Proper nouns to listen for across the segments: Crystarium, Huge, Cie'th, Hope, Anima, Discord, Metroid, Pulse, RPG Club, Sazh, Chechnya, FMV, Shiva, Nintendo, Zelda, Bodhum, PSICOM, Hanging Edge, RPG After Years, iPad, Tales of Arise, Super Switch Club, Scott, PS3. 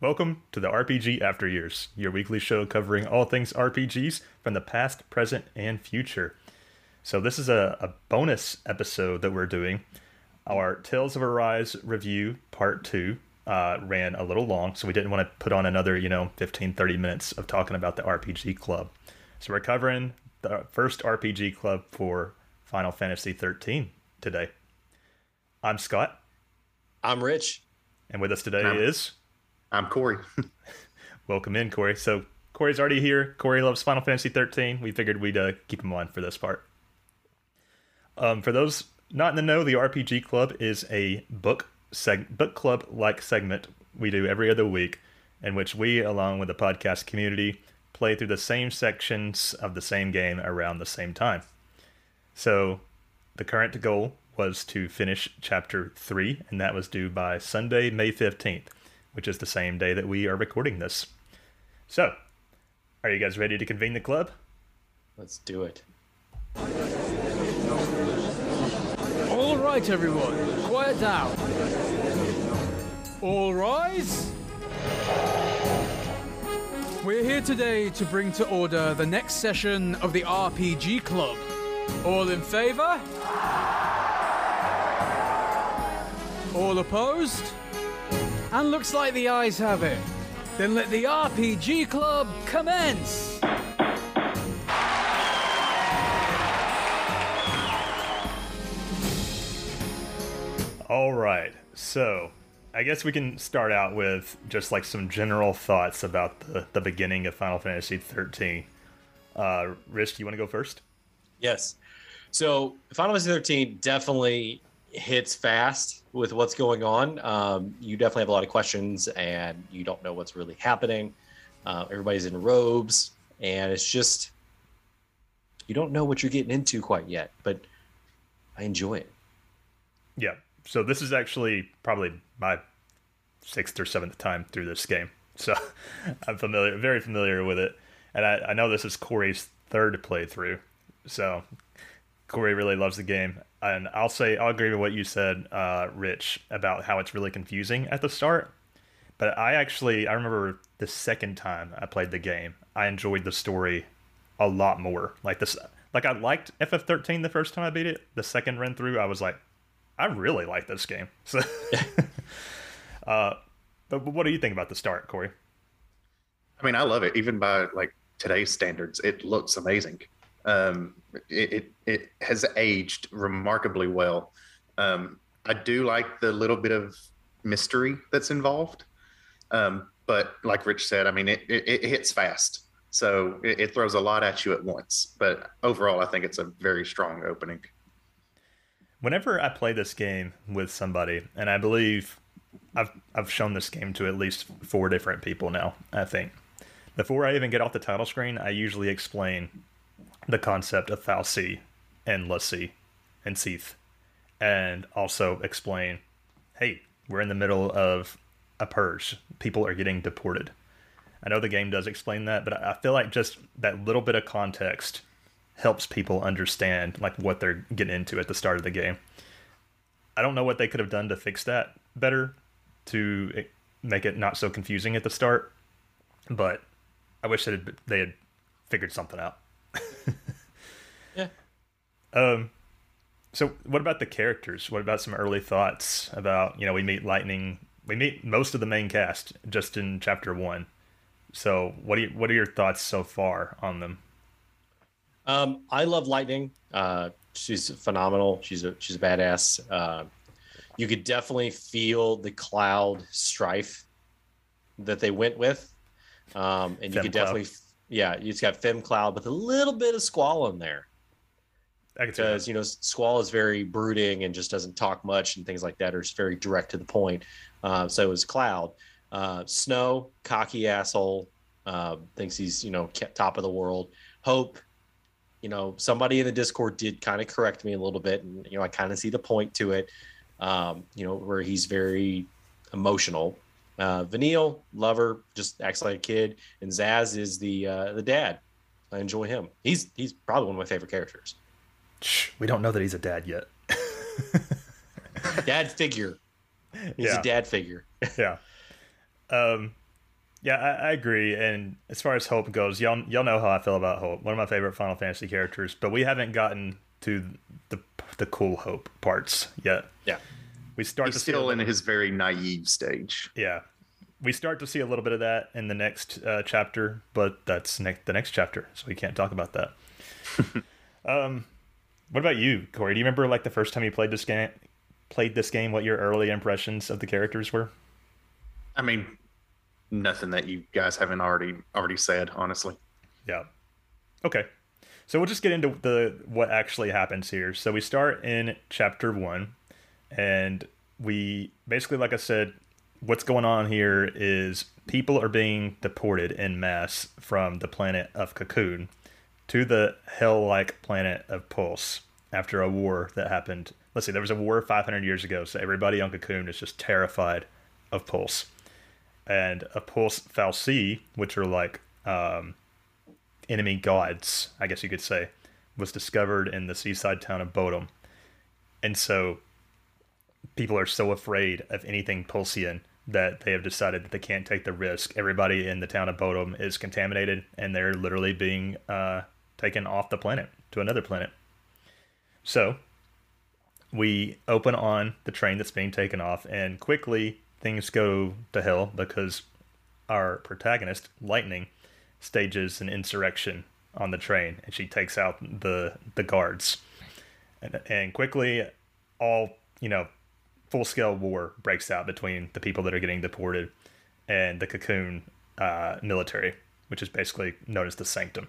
Welcome to the RPG After Years, your weekly show covering all things RPGs from the past, present, and future. So this is a bonus episode that we're doing. Our Tales of Arise review, part 2, ran a little long, so we didn't want to put on another, 15, 30 minutes of talking about the RPG Club. So we're covering the first RPG Club for Final Fantasy XIII today. I'm Scott. I'm Rich. And with us today is... I'm Corey. Welcome in, Corey. So Corey's already here. Corey loves Final Fantasy XIII. We figured we'd keep him on for this part. For those not in the know, the RPG Club is a book club-like segment we do every other week in which we, along with the podcast community, play through the same sections of the same game around the same time. So the current goal was to finish Chapter 3, and that was due by Sunday, May 15th. Which is the same day that we are recording this. So, are you guys ready to convene the club? Let's do it. All right, everyone, quiet down. All rise. We're here today to bring to order the next session of the RPG Club. All in favor? All opposed? And looks like the ayes have it. Then let the RPG Club commence! All right, so I guess we can start out with just like some general thoughts about the beginning of Final Fantasy XIII. Rich, do you want to go first? Yes. So Final Fantasy XIII definitely hits fast with what's going on. You definitely have a lot of questions and you don't know what's really happening. Everybody's in robes and it's just, you don't know what you're getting into quite yet, but I enjoy it. Yeah. So this is actually probably my 6th or 7th time through this game. So I'm very familiar with it. And I know this is Corey's 3rd playthrough. So Corey really loves the game. And I'll agree with what you said, Rich, about how it's really confusing at the start. But I remember the second time I played the game, I enjoyed the story a lot more. Like I liked FF13 the first time I beat it. The second run through, I was like, I really like this game. So, but what do you think about the start, Corey? I mean, I love it. Even by like today's standards, it looks amazing. It has aged remarkably well. I do like the little bit of mystery that's involved. But like Rich said, I mean, it hits fast. So it throws a lot at you at once. But overall, I think it's a very strong opening. Whenever I play this game with somebody, and I believe I've shown this game to at least 4 different people now, I think. Before I even get off the title screen, I usually explain the concept of Fal'Cie and l'Cie and Cie'th, and also explain, hey, we're in the middle of a purge. People are getting deported. I know the game does explain that, but I feel like just that little bit of context helps people understand like what they're getting into at the start of the game. I don't know what they could have done to fix that better to make it not so confusing at the start, but I wish that they had figured something out. Yeah. So what about the characters? What about some early thoughts about, we meet Lightning, we meet most of the main cast just in Chapter 1. So what are your thoughts so far on them? I love Lightning. She's phenomenal. She's a badass. You could definitely feel the cloud strife that they went with. And you could definitely, yeah, you just got Femme Cloud with a little bit of Squall in there. Because, Squall is very brooding and just doesn't talk much and things like that, or it's very direct to the point. So is Cloud. Snow, cocky asshole, thinks he's, top of the world. Hope, somebody in the Discord did kind of correct me a little bit, and, I kind of see the point to it, where he's very emotional. Vanille, lover, just acts like a kid, and Sazh is the dad. I enjoy him. He's probably one of my favorite characters. We don't know that he's a dad yet. Dad figure. He's a dad figure. Yeah. Yeah, I agree. And as far as Hope goes, y'all know how I feel about Hope. One of my favorite Final Fantasy characters, but we haven't gotten to the cool Hope parts yet. Yeah, we start. He's still in his very naive stage. Yeah, we start to see a little bit of that in the next chapter, but that's the next chapter, so we can't talk about that. What about you, Corey? Do you remember the first time you played this game? What your early impressions of the characters were? I mean, nothing that you guys haven't already said, honestly. Yeah. Okay. So we'll just get into what actually happens here. So we start in chapter 1, and we basically, like I said, what's going on here is people are being deported en masse from the planet of Cocoon to the hell-like planet of Pulse after a war that happened. Let's see, there was a war 500 years ago, so everybody on Cocoon is just terrified of Pulse. And a Pulse Fal'Cie, which are enemy gods, I guess you could say, was discovered in the seaside town of Bodhum. And so people are so afraid of anything Pulsian that they have decided that they can't take the risk. Everybody in the town of Bodhum is contaminated, and they're literally being taken off the planet to another planet. So we open on the train that's being taken off, and quickly things go to hell because our protagonist, Lightning, stages an insurrection on the train, and she takes out the guards. And quickly, full-scale war breaks out between the people that are getting deported and the Cocoon military, which is basically known as the Sanctum.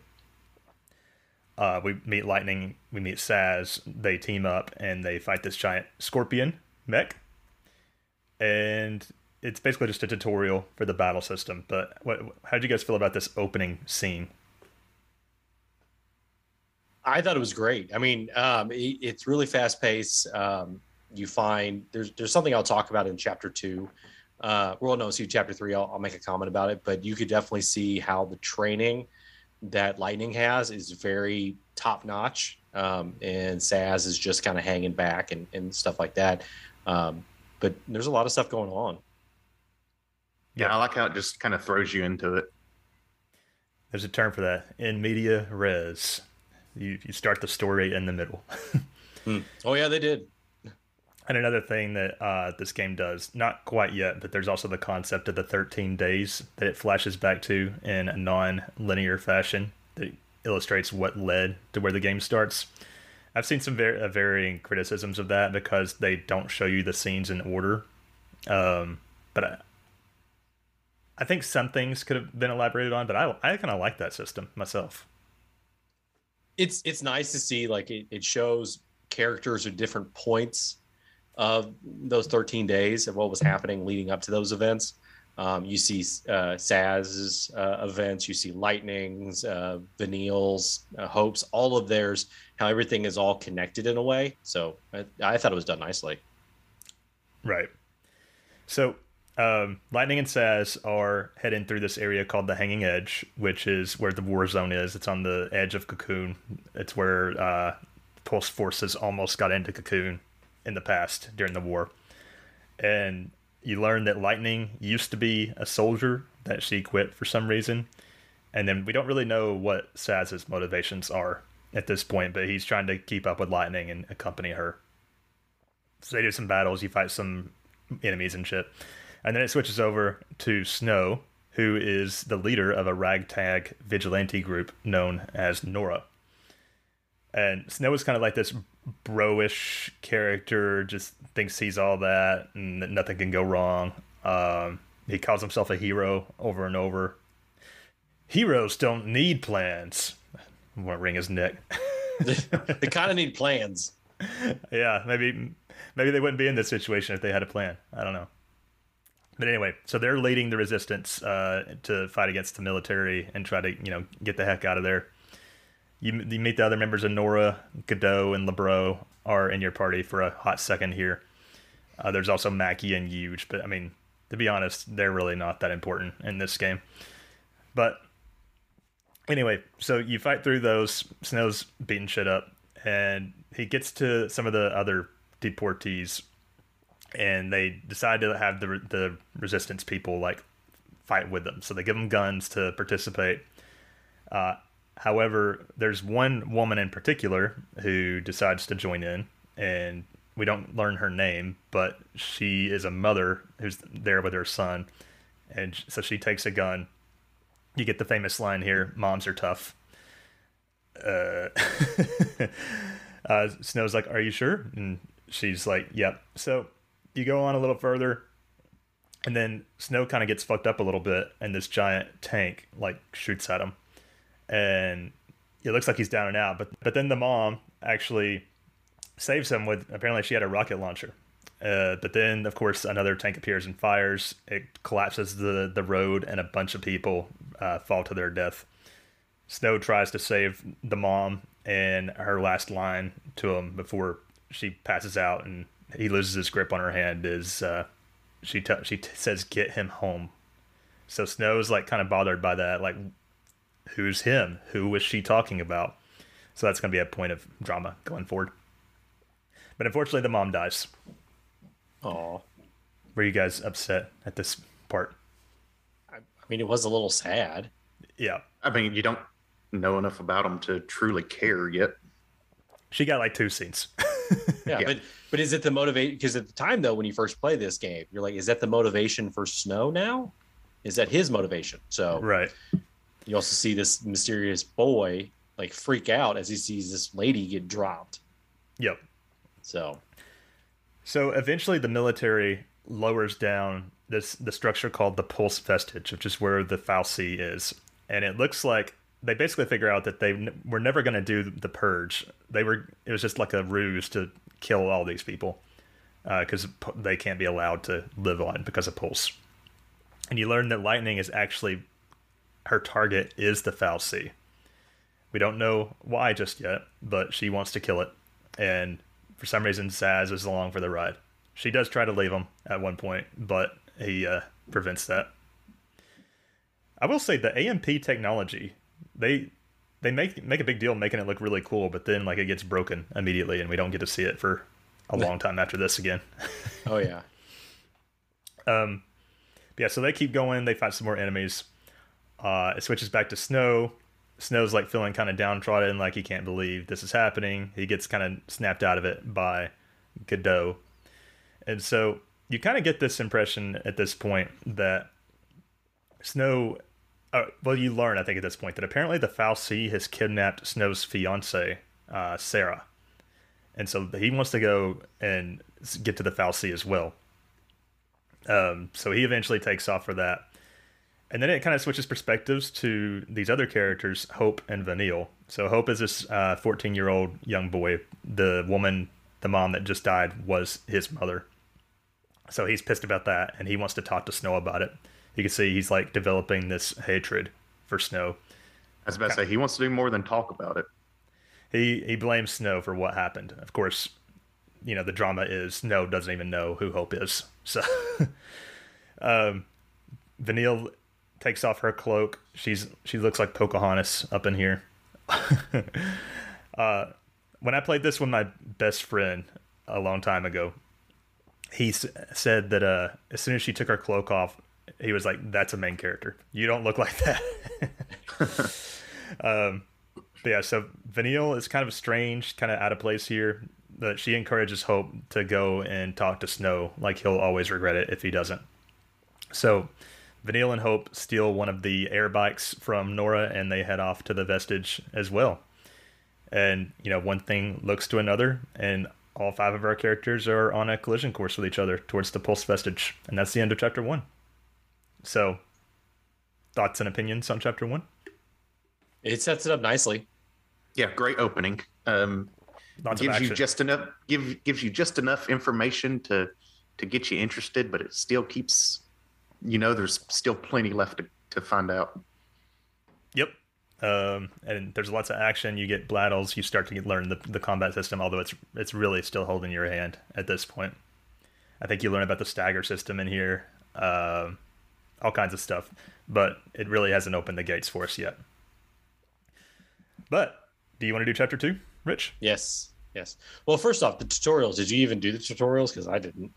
We meet Lightning, we meet Sazh, they team up, and they fight this giant scorpion mech. And it's basically just a tutorial for the battle system. But how did you guys feel about this opening scene? I thought it was great. I mean, it's really fast-paced. You find there's something I'll talk about in chapter 2. Chapter 3, I'll make a comment about it. But you could definitely see how the training that Lightning has is very top-notch. And Sazh is just kind of hanging back and stuff like that. But there's a lot of stuff going on. Yeah, I like how it just kind of throws you into it. There's a term for that. In media res. You start the story in the middle. Oh, yeah, they did. And another thing that this game does, not quite yet, but there's also the concept of the 13 days that it flashes back to in a non-linear fashion that illustrates what led to where the game starts. I've seen some varying criticisms of that because they don't show you the scenes in order. But I think some things could have been elaborated on, but I kind of like that system myself. It's nice to see, it shows characters at different points of those 13 days of what was happening leading up to those events. You see Saz's events, you see Lightning's, Vanille's, Hope's, all of theirs, how everything is all connected in a way. So I thought it was done nicely. Right. So Lightning and Sazh are heading through this area called the Hanging Edge, which is where the war zone is. It's on the edge of Cocoon. It's where Pulse forces almost got into Cocoon in the past during the war. And you learn that Lightning used to be a soldier, that she quit for some reason. And then we don't really know what Saz's motivations are at this point, but he's trying to keep up with Lightning and accompany her. So they do some battles, you fight some enemies and shit. And then it switches over to Snow, who is the leader of a ragtag vigilante group known as Nora. And Snow is kind of this bro-ish character, just thinks he's all that and that nothing can go wrong. He calls himself a hero over and over. Heroes don't need plans. I want to wring his neck. They kind of need plans. Yeah, maybe they wouldn't be in this situation if they had a plan. I don't know. But anyway, so they're leading the resistance to fight against the military and try to get the heck out of there. You meet the other members of Nora, Godot, and Lebreau are in your party for a hot second here. There's also Maqui and Huge, but to be honest, they're really not that important in this game. But anyway, so you fight through those. Snow's beating shit up, and he gets to some of the other deportees, and they decide to have the resistance people fight with them. So they give them guns to participate. However, there's one woman in particular who decides to join in, and we don't learn her name, but she is a mother who's there with her son. And so she takes a gun. You get the famous line here, moms are tough. Snow's like, are you sure? And she's like, yep. So you go on a little further, and then Snow kind of gets fucked up a little bit, and this giant tank like shoots at him, and it looks like he's down and out, but then the mom actually saves him with, apparently she had a rocket launcher, but then of course another tank appears and fires. It collapses the road, and a bunch of people fall to their death. Snow tries to save the mom, and her last line to him before she passes out and he loses his grip on her hand is she says, get him home. So Snow's like kind of bothered by that, like, who's him? Who was she talking about? So that's going to be a point of drama going forward. But unfortunately, the mom dies. Oh, were you guys upset at this part? I mean, it was a little sad. Yeah. I mean, you don't know enough about them to truly care yet. She got like 2 scenes. Yeah, yeah, but is it the motivation? Because at the time, though, when you first play this game, you're like, is that the motivation for Snow now? Is that his motivation? So right. You also see this mysterious boy like freak out as he sees this lady get dropped. Yep. So eventually the military lowers down the structure called the Pulse Vestige, which is where the Fal'Cie is. And it looks like they basically figure out that they were never going to do the purge. It was just like a ruse to kill all these people because they can't be allowed to live on because of Pulse. And you learn that Lightning is actually, her target is the Fal'Cie. We don't know why just yet, but she wants to kill it. And for some reason, Sazh is along for the ride. She does try to leave him at one point, but he prevents that. I will say the AMP technology, they make a big deal making it look really cool, but then like it gets broken immediately, and we don't get to see it for a long time after this again. Oh, yeah. Yeah, so they keep going. They fight some more enemies. It switches back to Snow. Snow's like feeling kind of downtrodden, like he can't believe this is happening. He gets kind of snapped out of it by Godot. And so you kind of get this impression at this point that Snow, well, you learn, I think, at this point that apparently the Fal'Cie has kidnapped Snow's fiance, Serah. And so he wants to go and get to the Fal'Cie as well. So he eventually takes off for that. And then it kind of switches perspectives to these other characters, Hope and Vanille. So Hope is this 14-year-old young boy. The woman, the mom that just died, was his mother. So he's pissed about that, and he wants to talk to Snow about it. You can see he's like developing this hatred for Snow. I was about to say, he wants to do more than talk about it. He blames Snow for what happened. Of course, you know, the drama is Snow doesn't even know who Hope is. So Vanille takes off her cloak. She looks like Pocahontas up in here. When I played this with my best friend a long time ago, he said that as soon as she took her cloak off, he was like, that's a main character. You don't look like that. But yeah, so Vanille is kind of strange, kind of out of place here. But she encourages Hope to go and talk to Snow. Like, he'll always regret it if he doesn't. So Vanille and Hope steal one of the air bikes from Nora, and they head off to the Vestige as well. And, you know, one thing looks to another, and all 5 of our characters are on a collision course with each other towards the Pulse Vestige. And that's the end of Chapter 1. So, thoughts and opinions on Chapter 1? It sets it up nicely. Yeah, great opening. Gives you just enough information to get you interested, but it still keeps, you know, there's still plenty left to find out. Yep. And there's lots of action. You get battles. You start to learn the combat system, although it's really still holding your hand at this point. I think you learn about the stagger system in here. All kinds of stuff, but it really hasn't opened the gates for us yet. But do you want to do Chapter 2, Rich? Yes. Well, first off, the tutorials. Did you even do the tutorials? Because I didn't.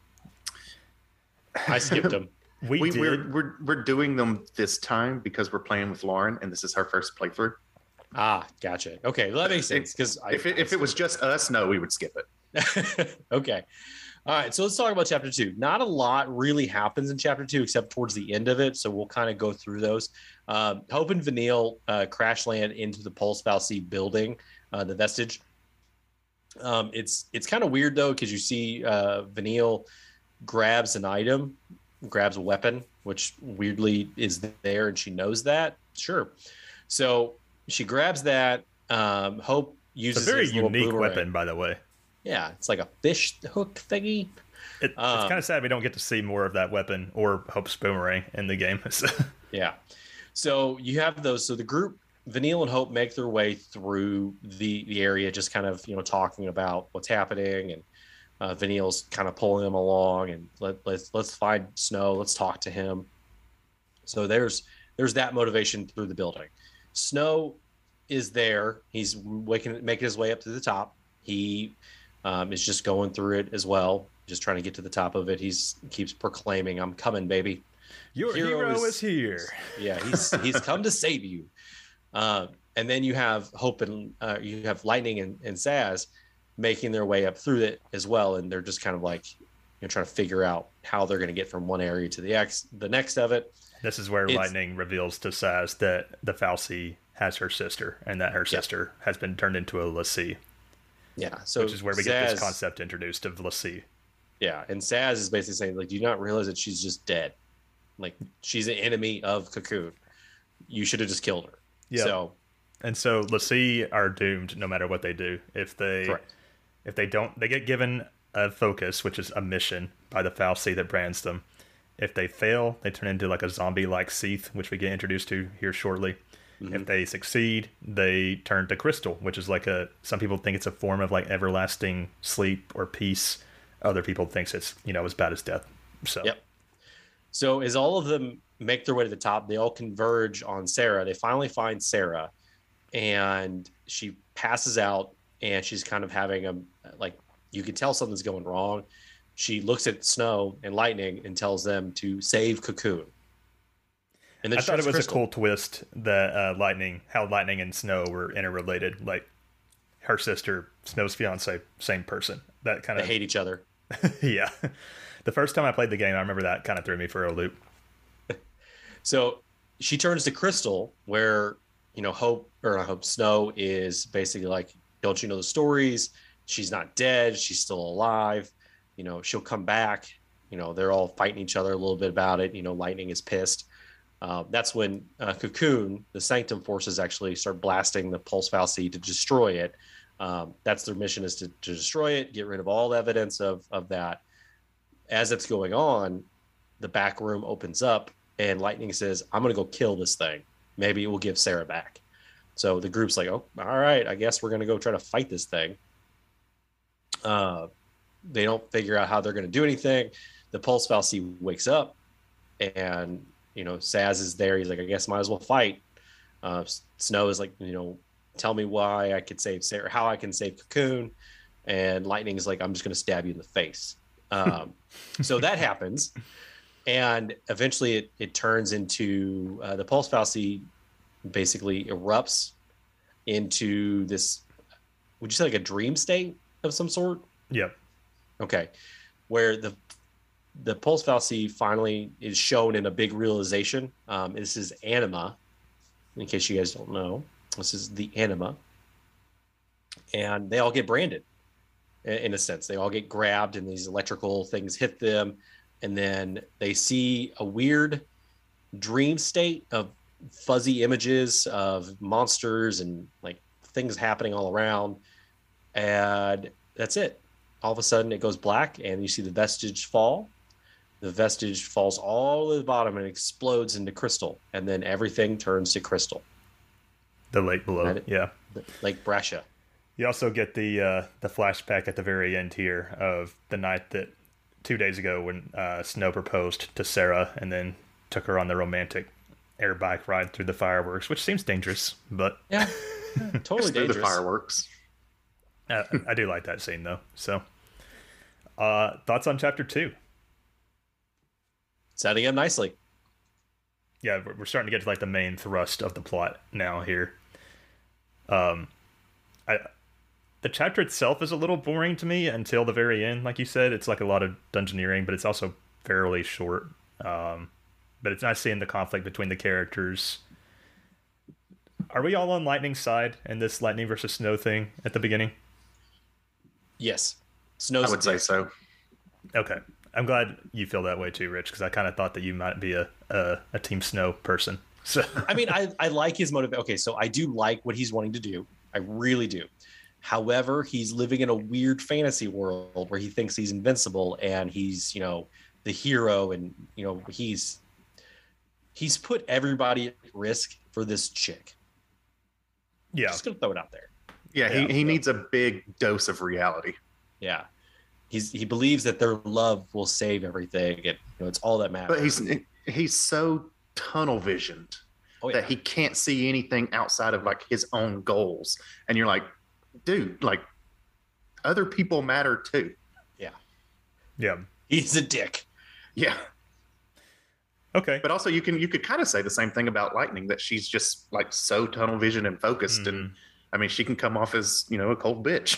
I skipped them. We're doing them this time because we're playing with Lauren, and this is her first playthrough. Ah, gotcha. Okay, well, that makes sense. Because if it was just us, no, we would skip it. Okay. All right, so let's talk about Chapter 2. Not a lot really happens in Chapter 2 except towards the end of it, so we'll kind of go through those. Hope and Vanille crash land into the Pulse Fal'Cie building, the Vestige. It's kind of weird, though, because you see Vanille grabs an item, grabs a weapon, which weirdly is there, and she knows that. Sure. So she grabs that. Hope uses a very unique weapon, by the way. Yeah, it's like a fish hook thingy. It's kind of sad we don't get to see more of that weapon or Hope's boomerang in the game. Yeah. So you have those. So the group, Vanille and Hope, make their way through the area, just kind of, you know, talking about what's happening. And Vanille's kind of pulling them along. And let's find Snow. Let's talk to him. So there's that motivation through the building. Snow is there. He's making his way up to the top. He... is just going through it as well, just trying to get to the top of it. He keeps proclaiming, "I'm coming, baby. Your hero is here." Yeah, he's come to save you. And then you have Hope and you have Lightning and Sazh making their way up through it as well, and they're just kind of like, you know, trying to figure out how they're going to get from one area to the next of it. This is where Lightning reveals to Sazh that the Fal'Cie has her sister, and that her sister has been turned into a l'Cie. Yeah, so which is where we get this concept introduced of l'Cie. Yeah, and Sazh is basically saying, like, do you not realize that she's just dead? Like, she's an enemy of Cocoon. You should have just killed her. Yeah. So l'Cie are doomed no matter what they do. If they get given a focus, which is a mission by the Fal'Cie that brands them. If they fail, they turn into like a zombie like Cie'th, which we get introduced to here shortly. If they succeed, they turn to crystal, which is like some people think it's a form of like everlasting sleep or peace. Other people thinks it's, you know, as bad as death. So, yep. So as all of them make their way to the top, they all converge on Serah. They finally find Serah, and she passes out, and she's kind of having you can tell something's going wrong. She looks at Snow and Lightning and tells them to save Cocoon. And I thought it was crystal. A cool twist that Lightning and Snow were interrelated. Like, her sister, Snow's fiance, same person. That kind of hate each other. Yeah, the first time I played the game, I remember that kind of threw me for a loop. So she turns to crystal, where, you know, Snow is basically like, "Don't you know the stories? She's not dead. She's still alive. You know, she'll come back." You know, they're all fighting each other a little bit about it. You know, Lightning is pissed. That's when Cocoon, the Sanctum forces, actually start blasting the Pulse Fal'Cie to destroy it. That's their mission, is to destroy it, get rid of all evidence of that. As that's going on, the back room opens up, and Lightning says, "I'm going to go kill this thing. Maybe it will give Serah back." So the group's like, "Oh, all right, I guess we're going to go try to fight this thing." They don't figure out how they're going to do anything. The Pulse Fal'Cie wakes up, and... you know, Sazh is there. He's like, "I guess might as well fight." Snow is like, "You know, tell me why I could save Serah, how I can save Cocoon." And Lightning is like, "I'm just going to stab you in the face." So that happens. And eventually it turns into the Pulse Fal'Cie basically erupts into this, would you say like a dream state of some sort? Yeah. Okay. Where the Pulse Fal'Cie finally is shown in a big realization. This is Anima, in case you guys don't know. This is the Anima. And they all get branded, in a sense. They all get grabbed, and these electrical things hit them. And then they see a weird dream state of fuzzy images of monsters and like things happening all around. And that's it. All of a sudden, it goes black, and you see the Vestige fall. The Vestige falls all to the bottom and explodes into crystal, and then everything turns to crystal. The lake below, Lake Bresha. You also get the flashback at the very end here of the night that 2 days ago when Snow proposed to Serah and then took her on the romantic air bike ride through the fireworks, which seems dangerous, but yeah, totally dangerous. The fireworks. I do like that scene though. So, thoughts on Chapter 2? setting up nicely. Yeah, we're starting to get to like the main thrust of the plot now here. The chapter itself is a little boring to me until the very end. Like you said, it's like a lot of dungeoneering, but it's also fairly short. But it's nice seeing the conflict between the characters. Are we all on Lightning's side in this Lightning versus Snow thing at the beginning? Yes. Snow's I would say so. Okay. I'm glad you feel that way too, Rich, because I kind of thought that you might be a Team Snow person. So I mean, I like his motive. Okay, so I do like what he's wanting to do. I really do. However, he's living in a weird fantasy world where he thinks he's invincible and he's, you know, the hero, and, you know, he's put everybody at risk for this chick. Yeah. Just going to throw it out there. Yeah, he needs a big dose of reality. Yeah. He believes that their love will save everything, and, you know, it's all that matters. But he's so tunnel visioned that he can't see anything outside of like his own goals. And you're like, dude, like, other people matter too. Yeah. Yeah. He's a dick. Yeah. Okay. But also you could kind of say the same thing about Lightning, that she's just like so tunnel vision and focused. Mm. And I mean, she can come off as, you know, a cold bitch.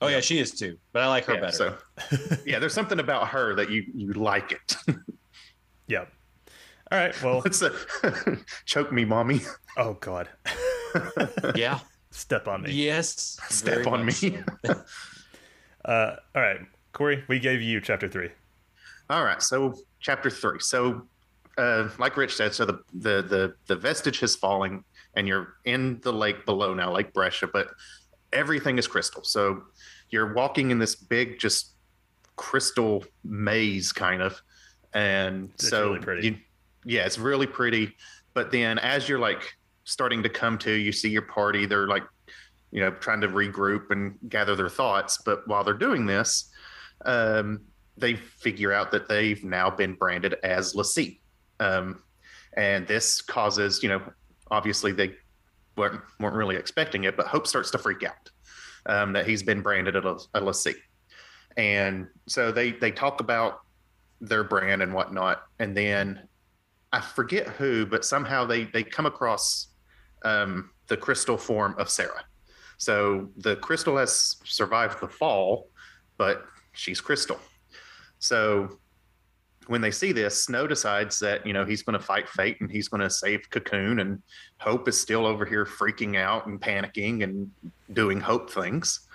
Oh yeah, she is too. But I like her better. So, yeah, there's something about her that you like it. Yeah. All right. Well, it's choke me, mommy. Oh God. Yeah. Step on me. Yes. Step on me. So. All right, Corey, we gave you chapter 3. All right. So chapter 3. So like Rich said, so the vestige is falling and you're in the lake below now, Lake Bresha, but everything is crystal. So you're walking in this big, just crystal maze kind of. And it's so really pretty. It's really pretty. But then as you're like starting to come to, you see your party, they're like, you know, trying to regroup and gather their thoughts. But while they're doing this, they figure out that they've now been branded as l'Cie. And this causes, you know, obviously they weren't really expecting it, but Hope starts to freak out that he's been branded a l'Cie. And so they talk about their brand and whatnot. And then I forget who, but somehow they come across the crystal form of Serah. So the crystal has survived the fall, but she's crystal. So when they see this, Snow decides that, you know, he's going to fight fate and he's going to save Cocoon, and Hope is still over here freaking out and panicking and doing Hope things.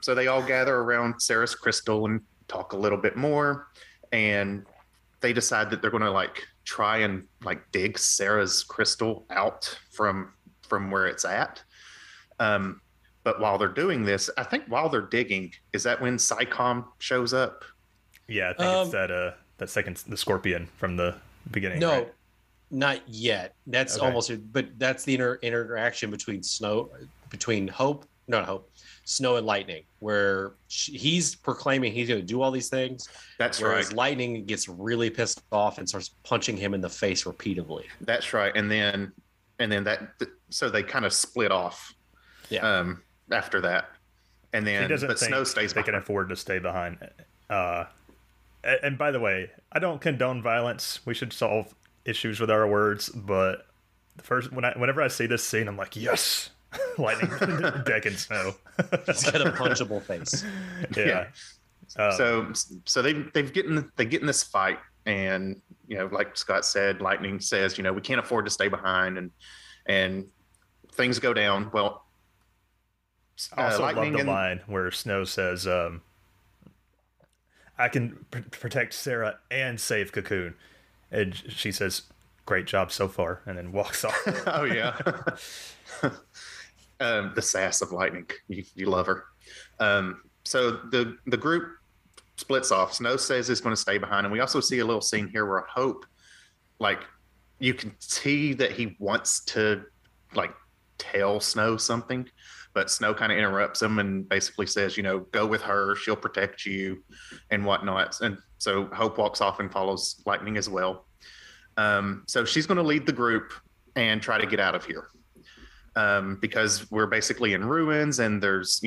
So they all gather around Serah's crystal and talk a little bit more, and they decide that they're going to like try and like dig Serah's crystal out from where it's at. But while they're doing this, I think while they're digging, is that when PSICOM shows up? Yeah, I think it's that second, the scorpion from the beginning. No, right? Not yet. That's okay. Almost, but that's the interaction between Snow and Lightning, where he's proclaiming he's going to do all these things. That's right. Whereas Lightning gets really pissed off and starts punching him in the face repeatedly. That's right. And then so they kind of split off. Yeah. After that, and then Snow stays. They can afford to stay behind. And by the way, I don't condone violence. We should solve issues with our words. But whenever I see this scene, I'm like, yes, Lightning decking Snow. He's got a punchable face. Yeah. So they get in this fight, and, you know, like Scott said, Lightning says, you know, we can't afford to stay behind, and things go down. Well, I also love the line where Snow says, I can protect Serah and save Cocoon. And she says, great job so far, and then walks off. Oh, yeah. The sass of Lightning. You love her. So the group splits off. Snow says it's going to stay behind. And we also see a little scene here where Hope, like, you can see that he wants to, like, tell Snow something. But Snow kind of interrupts him and basically says, you know, go with her. She'll protect you and whatnot. And so Hope walks off and follows Lightning as well. So she's going to lead the group and try to get out of here because we're basically in ruins, and there's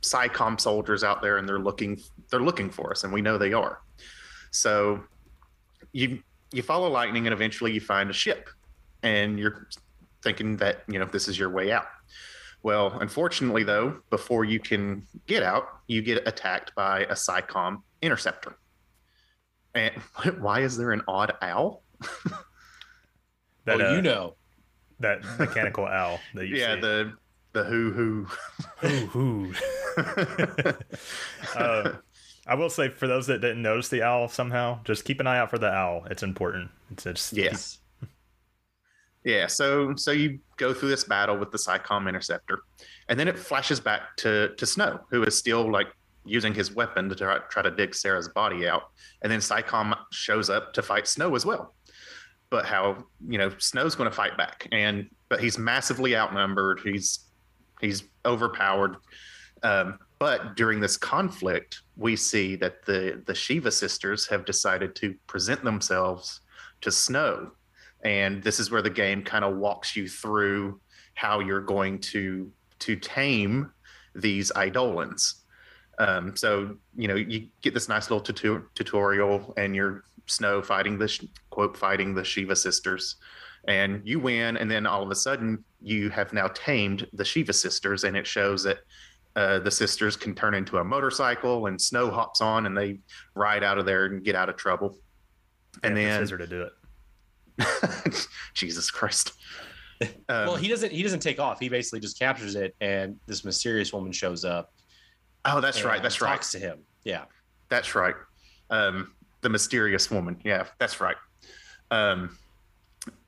PSICOM soldiers out there, and they're looking for us, and we know they are. So you follow Lightning, and eventually you find a ship, and you're thinking that, you know, this is your way out. Well, unfortunately, though, before you can get out, you get attacked by a PSICOM interceptor. And why is there an odd owl? Well, you know. That mechanical owl that you see. The hoo-hoo. Hoo-hoo. I will say, for those that didn't notice the owl somehow, just keep an eye out for the owl. It's important. It's just... Yes. Yeah, so you go through this battle with the PSICOM interceptor, and then it flashes back to Snow, who is still like using his weapon to try to dig Serah's body out, and then PSICOM shows up to fight Snow as well. But how, you know, Snow's going to fight back, but he's massively outnumbered, he's overpowered. But during this conflict, we see that the Shiva sisters have decided to present themselves to Snow. And this is where the game kind of walks you through how you're going to tame these Eidolons. So, you know, you get this nice little tutorial, and you're Snow fighting fighting the Shiva sisters, and you win. And then all of a sudden you have now tamed the Shiva sisters, and it shows that the sisters can turn into a motorcycle, and Snow hops on and they ride out of there and get out of trouble. And then scissor to do it. Jesus Christ. Well, he doesn't take off. He basically just captures it, and this mysterious woman shows up. Oh, that's right. Talks to him. Yeah. That's right. The mysterious woman. Yeah, that's right. And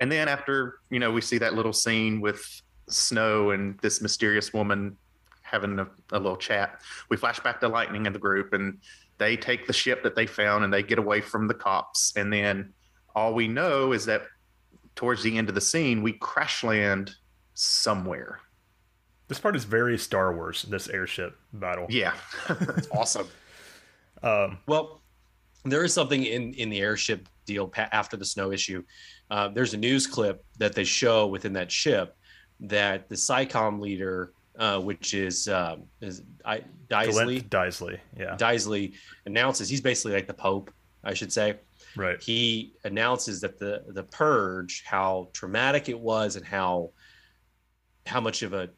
then after, you know, we see that little scene with Snow and this mysterious woman having a little chat. We flash back to Lightning and the group, and they take the ship that they found, and they get away from the cops. And then all we know is that towards the end of the scene, we crash land somewhere. This part is very Star Wars, this airship battle. Yeah, it's awesome. Well, there is something in the airship deal after the Snow issue. There's a news clip that they show within that ship that the PSICOM leader, which is Dysley. Yeah. Dysley announces, he's basically like the Pope, I should say. Right. He announces that the purge, how traumatic it was, and how much of a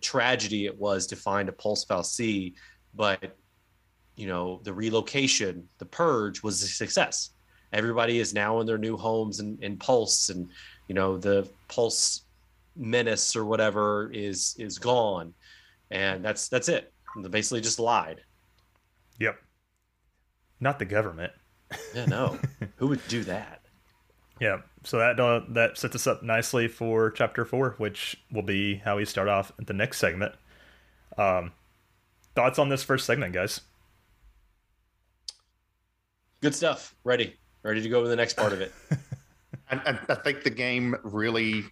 tragedy it was to find a Pulse Vestige, but you know, the relocation, the purge was a success. Everybody is now in their new homes in Pulse, and you know, the Pulse menace or whatever is gone, and that's it. They basically just lied. Yep. Not the government. Yeah, no. Who would do that? Yeah, so that sets us up nicely for Chapter 4, which will be how we start off the next segment. Thoughts on this first segment, guys? Good stuff. Ready to go to the next part of it. I think the game really...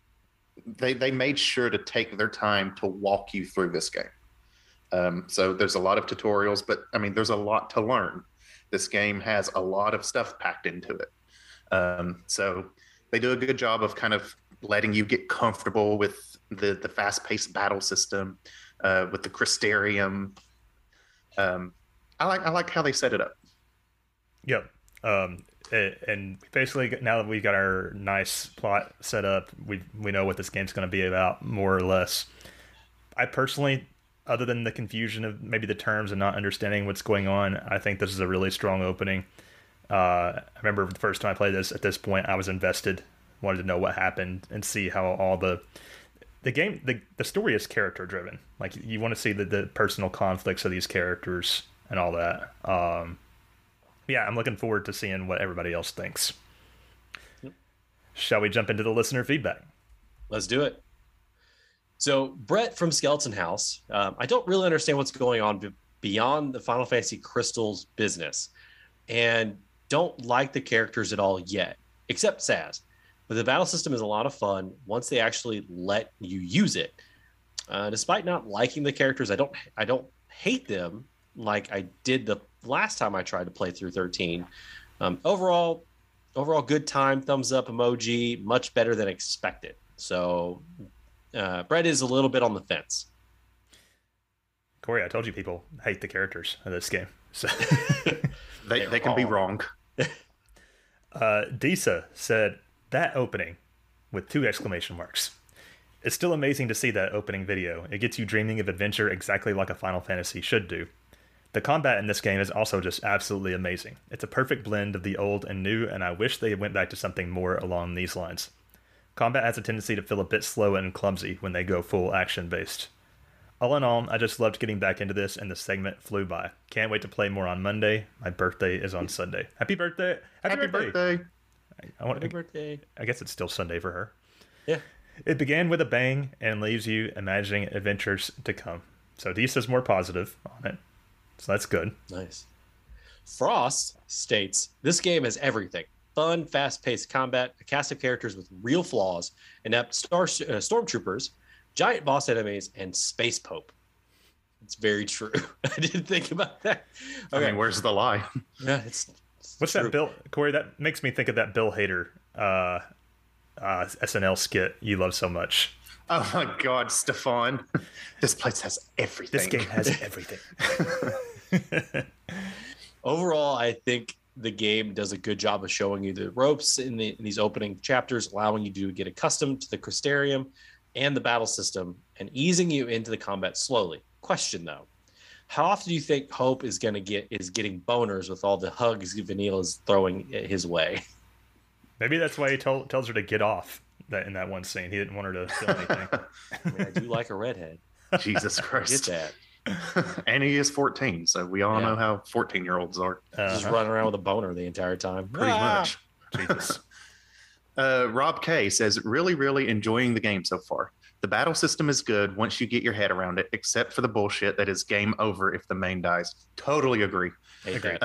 They made sure to take their time to walk you through this game. So there's a lot of tutorials, but, I mean, there's a lot to learn. This game has a lot of stuff packed into it. So they do a good job of kind of letting you get comfortable with the fast-paced battle system, with the Crystarium. I like how they set it up. Yep. And basically, now that we've got our nice plot set up, we know what this game's going to be about, more or less. I personally... Other than the confusion of maybe the terms and not understanding what's going on, I think this is a really strong opening. I remember the first time I played this, at this point, I was invested, wanted to know what happened and see how all the game, the story is character driven. Like, you want to see the personal conflicts of these characters and all that. Yeah, I'm looking forward to seeing what everybody else thinks. Yep. Shall we jump into the listener feedback? Let's do it. So Brett from Skeleton House, I don't really understand what's going on beyond the Final Fantasy Crystals business, and don't like the characters at all yet, except Sazh. But the battle system is a lot of fun once they actually let you use it. Despite not liking the characters, I don't hate them like I did the last time I tried to play through 13. Overall good time, thumbs up emoji, much better than expected. So. Brett is a little bit on the fence. Corey, I told you people hate the characters of this game. So they can be wrong. Disa said, that opening, with 2 exclamation marks. It's still amazing to see that opening video. It gets you dreaming of adventure exactly like a Final Fantasy should do. The combat in this game is also just absolutely amazing. It's a perfect blend of the old and new, and I wish they went back to something more along these lines. Combat has a tendency to feel a bit slow and clumsy when they go full action-based. All in all, I just loved getting back into this, and the segment flew by. Can't wait to play more on Monday. My birthday is on Sunday. Happy birthday! Happy birthday! Happy birthday! I guess it's still Sunday for her. Yeah. It began with a bang and leaves you imagining adventures to come. So Disa's more positive on it. So that's good. Nice. Frost states, this game has everything. Fun, fast-paced combat, a cast of characters with real flaws, inept stormtroopers, giant boss enemies, and Space Pope. It's very true. I didn't think about that. Okay. I mean, where's the lie? Yeah, it's What's true. That Bill, Corey, that makes me think of that Bill Hader SNL skit you love so much. Oh my God, Stefan. This place has everything. This game has everything. Overall, I think the game does a good job of showing you the ropes in these opening chapters, allowing you to get accustomed to the Crystarium and the battle system and easing you into the combat slowly. Question though, how often do you think Hope is getting boners with all the hugs Vanille is throwing his way? Maybe that's why he tells her to get off. That in that one scene, he didn't want her to feel anything. I mean, I do like a redhead. Jesus Christ! Get that. And he is 14, so we all know how 14-year-olds are. Just running around with a boner the entire time, pretty much. Jesus. Rob K says, "Really, really enjoying the game so far. The battle system is good once you get your head around it, except for the bullshit that is game over if the main dies." Totally agree. Agree.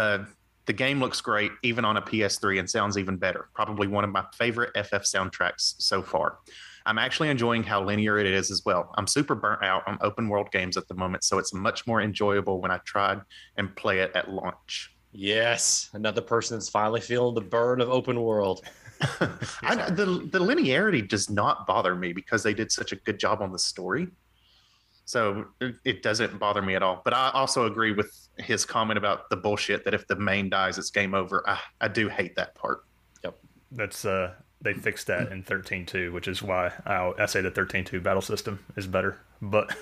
The game looks great, even on a PS3, and sounds even better. Probably one of my favorite FF soundtracks so far. I'm actually enjoying how linear it is as well. I'm super burnt out on open world games at the moment, so it's much more enjoyable when I tried and play it at launch. Yes, another person is finally feeling the burn of open world. The linearity does not bother me because they did such a good job on the story. So it doesn't bother me at all. But I also agree with his comment about the bullshit that if the main dies, it's game over. I do hate that part. Yep. That's they fixed that in 13.2, which is why I say the 13.2 battle system is better. But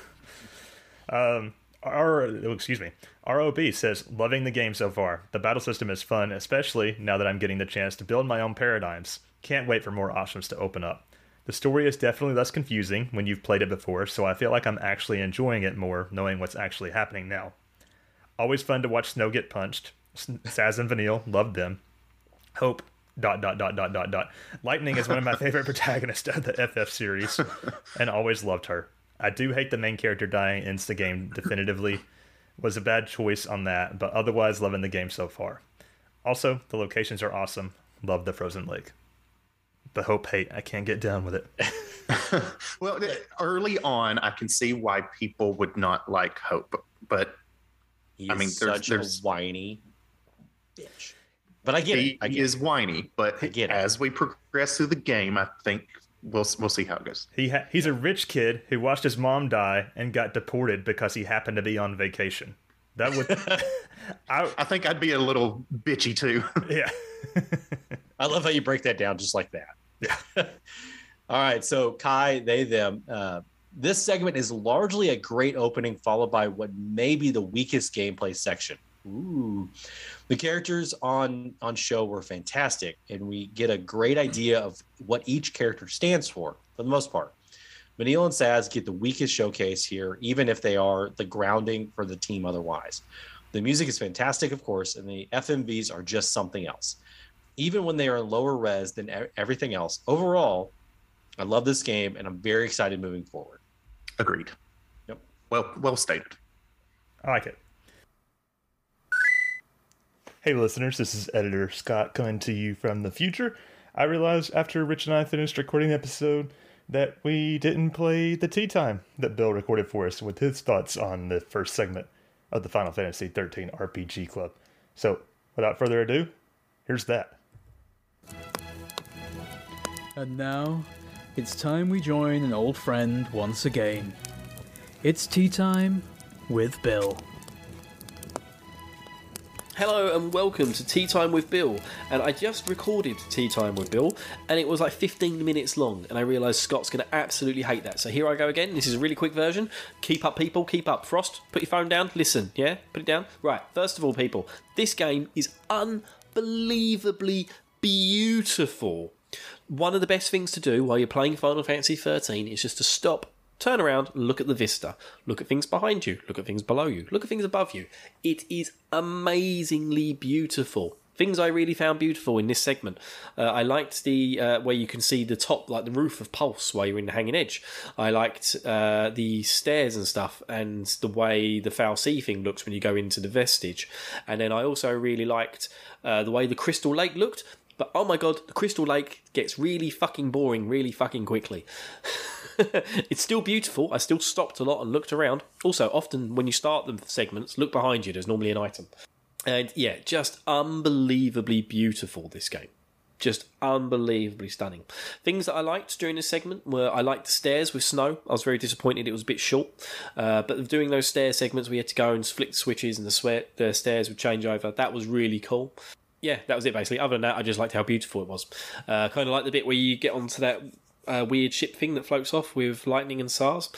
ROB says, loving the game so far. The battle system is fun, especially now that I'm getting the chance to build my own paradigms. Can't wait for more options to open up. The story is definitely less confusing when you've played it before, so I feel like I'm actually enjoying it more, knowing what's actually happening now. Always fun to watch Snow get punched. Sazh and Vanille, loved them. Hope, .. Lightning is one of my favorite protagonists of the FF series, and always loved her. I do hate the main character dying, ends the game definitively. Was a bad choice on that, but otherwise loving the game so far. Also, the locations are awesome. Love the frozen lake. The Hope hate, I can't get down with it. Well, early on, I can see why people would not like Hope, but he there's a whiny bitch. But I get it. He is whiny, but as we progress through the game, I think we'll see how it goes. He's a rich kid who watched his mom die and got deported because he happened to be on vacation. That would I think I'd be a little bitchy too. Yeah. I love how you break that down just like that. Yeah. All right. So Kai, they, them. This segment is largely a great opening followed by what may be the weakest gameplay section. Ooh. The characters on show were fantastic, and we get a great idea of what each character stands for the most part. Vanille and Sazh get the weakest showcase here, even if they are the grounding for the team otherwise. The music is fantastic, of course, and the FMVs are just something else. Even when they are in lower res than everything else. Overall, I love this game, and I'm very excited moving forward. Agreed. Yep. Well stated. I like it. Hey, listeners. This is Editor Scott coming to you from the future. I realized after Rich and I finished recording the episode that we didn't play the tea time that Bill recorded for us with his thoughts on the first segment of the Final Fantasy XIII RPG Club. So, without further ado, here's that. And now, it's time we join an old friend once again. It's tea time with Bill. Hello and welcome to Tea Time with Bill. And I just recorded Tea Time with Bill and it was like 15 minutes long and I realised Scott's going to absolutely hate that. So here I go again. This is a really quick version. Keep up, people. Keep up. Frost, put your phone down. Listen. Yeah? Put it down. Right. First of all, people, this game is unbelievably beautiful. One of the best things to do while you're playing Final Fantasy XIII is just to stop, turn around, look at the vista. Look at things behind you. Look at things below you. Look at things above you. It is amazingly beautiful. Things I really found beautiful in this segment. I liked the where you can see the top, like the roof of Pulse while you're in the Hanging Edge. I liked the stairs and stuff and the way the Fal'Cie thing looks when you go into the vestige. And then I also really liked the way the Crystal Lake looked. But oh my god, the Crystal Lake gets really fucking boring really fucking quickly. It's still beautiful. I still stopped a lot and looked around. Also, often when you start the segments, look behind you. There's normally an item. And yeah, just unbelievably beautiful, this game. Just unbelievably stunning. Things that I liked during this segment were I liked the stairs with Snow. I was very disappointed it was a bit short. But doing those stair segments, we had to go and flick the switches and the stairs would change over. That was really cool. Yeah, that was it basically. Other than that, I just liked how beautiful it was. Kind of like the bit where you get onto that weird ship thing that floats off with Lightning and Sazh.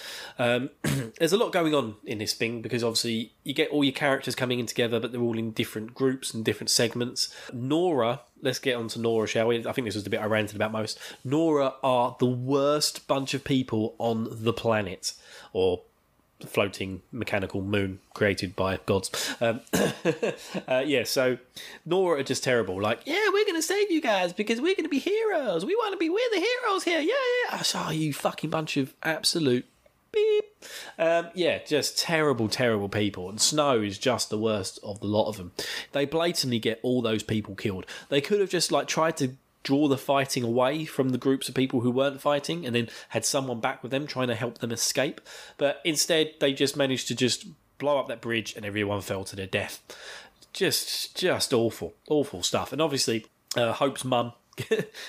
There's a lot going on in this thing because obviously you get all your characters coming in together, but they're all in different groups and different segments. Nora, let's get on to Nora, shall we? I think this was the bit I ranted about most. Nora are the worst bunch of people on the planet, or floating mechanical moon created by gods. Yeah, so Nora are just terrible. Like, yeah, we're going to save you guys because we're going to be heroes. We want to be, we're the heroes here. Yeah. Oh, you fucking bunch of absolute beep. Yeah, just terrible, terrible people. And Snow is just the worst of the lot of them. They blatantly get all those people killed. They could have just like tried to draw the fighting away from the groups of people who weren't fighting and then had someone back with them trying to help them escape. But instead, they just managed to just blow up that bridge and everyone fell to their death. Just awful. Awful stuff. And obviously, Hope's mum,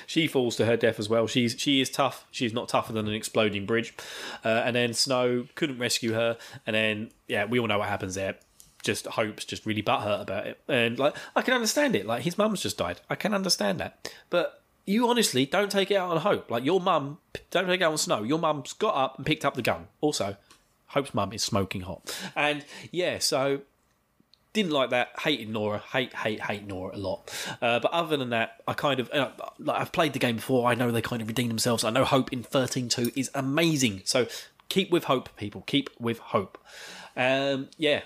she falls to her death as well. She is tough. She's not tougher than an exploding bridge. And then Snow couldn't rescue her. And then, yeah, we all know what happens there. Just Hope's just really butthurt about it. And, like, I can understand it. Like, his mum's just died. I can understand that. But you honestly don't take it out on Hope. Like, your mum, don't take it out on Snow. Your mum's got up and picked up the gun. Also, Hope's mum is smoking hot. And, yeah, so didn't like that. Hated Nora. Hate Nora a lot. But other than that, I kind of... like, I've played the game before. I know they kind of redeem themselves. I know Hope in 13-2 is amazing. So keep with Hope, people. Keep with Hope. Yeah.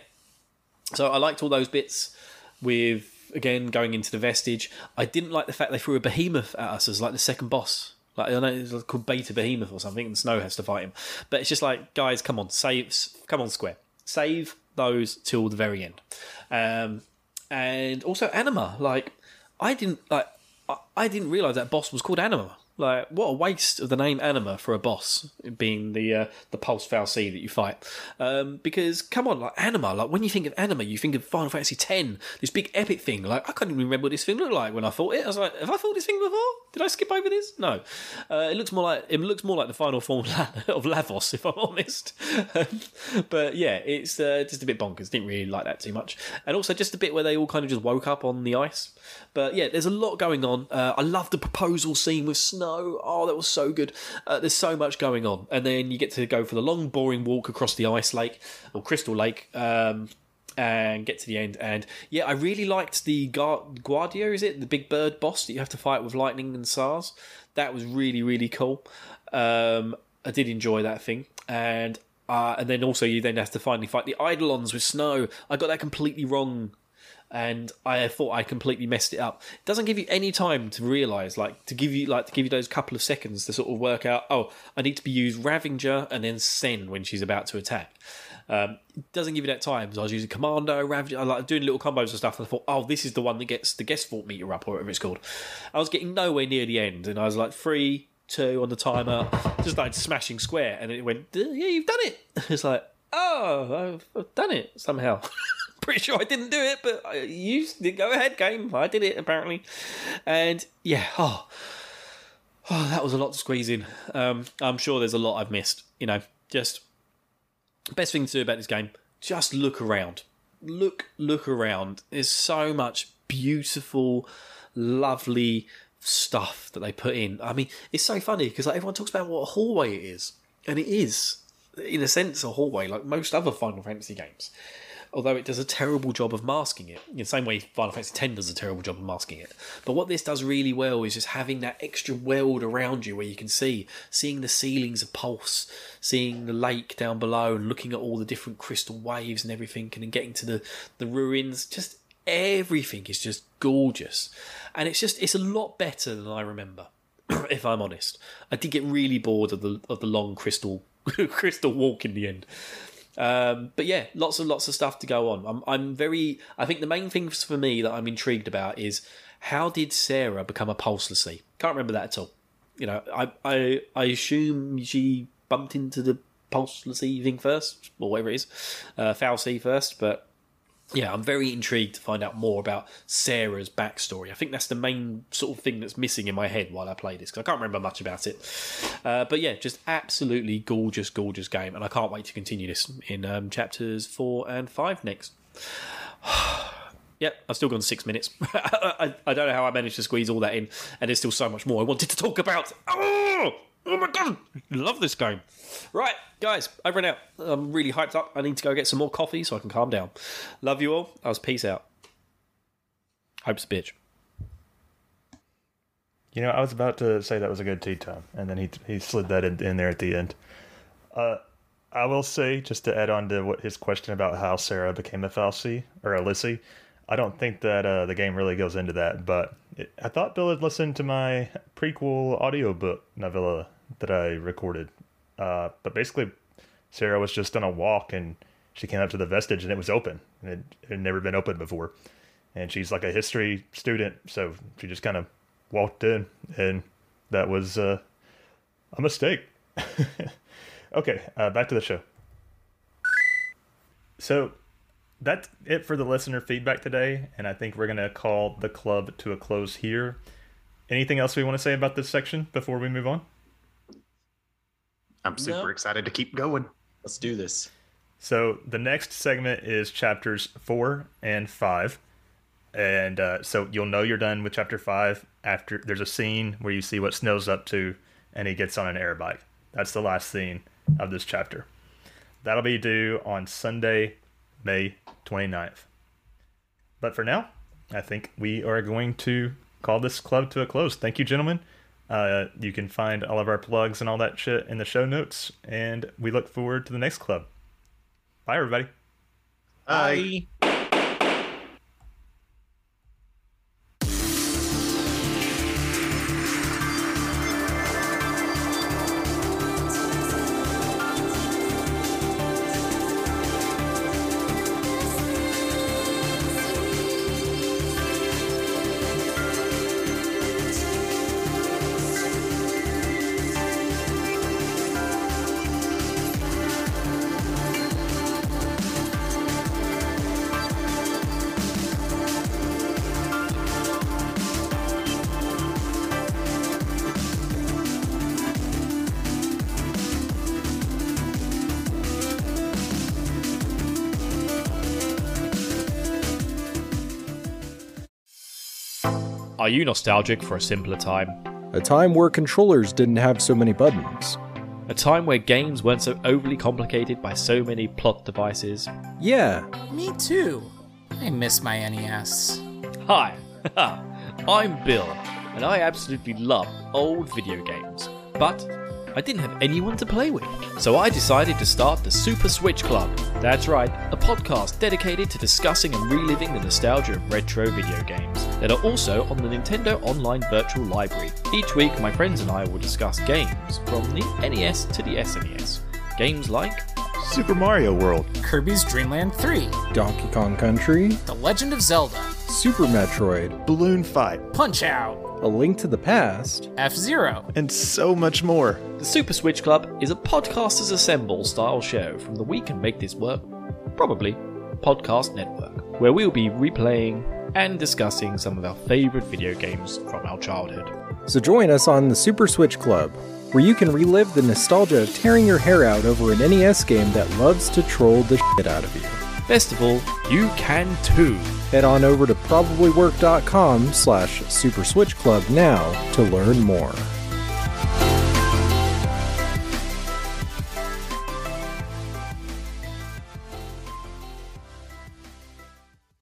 So I liked all those bits with, again, going into the vestige. I didn't like the fact they threw a behemoth at us as, like, the second boss. Like, I know it was called Beta Behemoth or something, and Snow has to fight him. But it's just like, guys, come on, Square. Save those till the very end. And also Anima. Like, I didn't realise that boss was called Anima. Like, what a waste of the name Anima for a boss, being the Pulse Fal'Cie that you fight. Because, come on, like, Anima, like, when you think of Anima, you think of Final Fantasy X, this big epic thing. Like, I can't even remember what this thing looked like when I thought it. I was like, have I thought this thing before? Did I skip over this? No. It looks more like the final form of Lavos, if I'm honest. But, yeah, it's just a bit bonkers. Didn't really like that too much. And also just the bit where they all kind of just woke up on the ice. But, yeah, there's a lot going on. I love the proposal scene with Snow. Oh, that was so good. There's so much going on. And then you get to go for the long, boring walk across the ice lake, or Crystal Lake, and get to the end. And, yeah, I really liked the Guardia, is it? The big bird boss that you have to fight with Lightning and Sazh. That was really, really cool. I did enjoy that thing. And then also you then have to finally fight the Eidolons with Snow. I got that completely wrong. And I thought I completely messed it up. It doesn't give you any time to realise, to give you those couple of seconds to sort of work out, oh, I need to be used Ravager and then Sen when she's about to attack. It doesn't give you that time. So I was using Commando, Ravager, I like doing little combos and stuff, and I thought, oh, this is the one that gets the Guest Fault Meter up, or whatever it's called. I was getting nowhere near the end, and I was like, 3, 2 on the timer, just like smashing square, and it went, yeah, you've done it. It's like, oh, I've done it somehow. Pretty sure I didn't do it, but you go ahead, game. I did it, apparently. And, yeah, oh, that was a lot to squeeze in. I'm sure there's a lot I've missed. You know, just best thing to do about this game, just look around. look around. There's so much beautiful, lovely stuff that they put in. I mean, it's so funny because like everyone talks about what a hallway it is, and it is in a sense a hallway, like most other Final Fantasy games. Although it does a terrible job of masking it, in the same way Final Fantasy X does a terrible job of masking it. But what this does really well is just having that extra world around you where you can see, seeing the ceilings of Pulse, seeing the lake down below and looking at all the different crystal waves and everything, and then getting to the ruins. Just everything is just gorgeous. And it's just, it's a lot better than I remember, if I'm honest. I did get really bored of the long crystal walk in the end. But yeah, lots and lots of stuff to go on. I think the main thing for me that I'm intrigued about is how did Serah become a Pulse l'Cie? Can't remember that at all. You know, I assume she bumped into the Pulse l'Cie thing first, or whatever it is, Fal'Cie first. But yeah, I'm very intrigued to find out more about Serah's backstory. I think that's the main sort of thing that's missing in my head while I play this, because I can't remember much about it. But yeah, just absolutely gorgeous, gorgeous game, and I can't wait to continue this in chapters 4 and 5 next. Yep, I've still gone 6 minutes. I don't know how I managed to squeeze all that in, and there's still so much more I wanted to talk about. Oh my god, love this game. Right, guys, over and out. I'm really hyped up. I need to go get some more coffee so I can calm down. Love you all. I was peace out. Hope's a bitch. You know, I was about to say that was a good tea time, and then he slid that in there at the end. I will say, just to add on to what his question about how Serah became a Fal'Cie, or a l'Cie, I don't think that the game really goes into that, but I thought Bill had listened to my prequel audiobook novella that I recorded. But basically, Serah was just on a walk, and she came up to the Vestige, and it was open, and it had never been open before. And she's like a history student, so she just kind of walked in, and that was a mistake. Okay, back to the show. So that's it for the listener feedback today, and I think we're going to call the club to a close here. Anything else we want to say about this section before we move on? I'm super excited to keep going. Let's do this. So the next segment is chapters 4 and 5. And so you'll know you're done with chapter 5 after there's a scene where you see what Snow's up to, and he gets on an air bike. That's the last scene of this chapter. That'll be due on Sunday, May 29th. But for now, I think we are going to call this club to a close. Thank you, gentlemen. You can find all of our plugs and all that shit in the show notes, and we look forward to the next club. Bye, everybody. Bye. Bye. Are you nostalgic for a simpler time? A time where controllers didn't have so many buttons. A time where games weren't so overly complicated by so many plot devices. Yeah. Me too. I miss my NES. Hi, I'm Bill, and I absolutely love old video games. But I didn't have anyone to play with, so I decided to start the Super Switch Club. That's right, a podcast dedicated to discussing and reliving the nostalgia of retro video games that are also on the Nintendo Online Virtual Library. Each week, my friends and I will discuss games from the NES to the SNES. Games like Super Mario World, Kirby's Dream Land 3, Donkey Kong Country, The Legend of Zelda, Super Metroid, Balloon Fight, Punch-Out!, A Link to the Past, F-Zero, and so much more. The Super Switch Club is a Podcasters Assemble style show from the We Can Make This Work, probably, podcast network, where we'll be replaying and discussing some of our favourite video games from our childhood. So join us on the Super Switch Club, where you can relive the nostalgia of tearing your hair out over an NES game that loves to troll the shit out of you. festival, you can too. Head on over to probablywork.com/Super Switch Club now to learn more.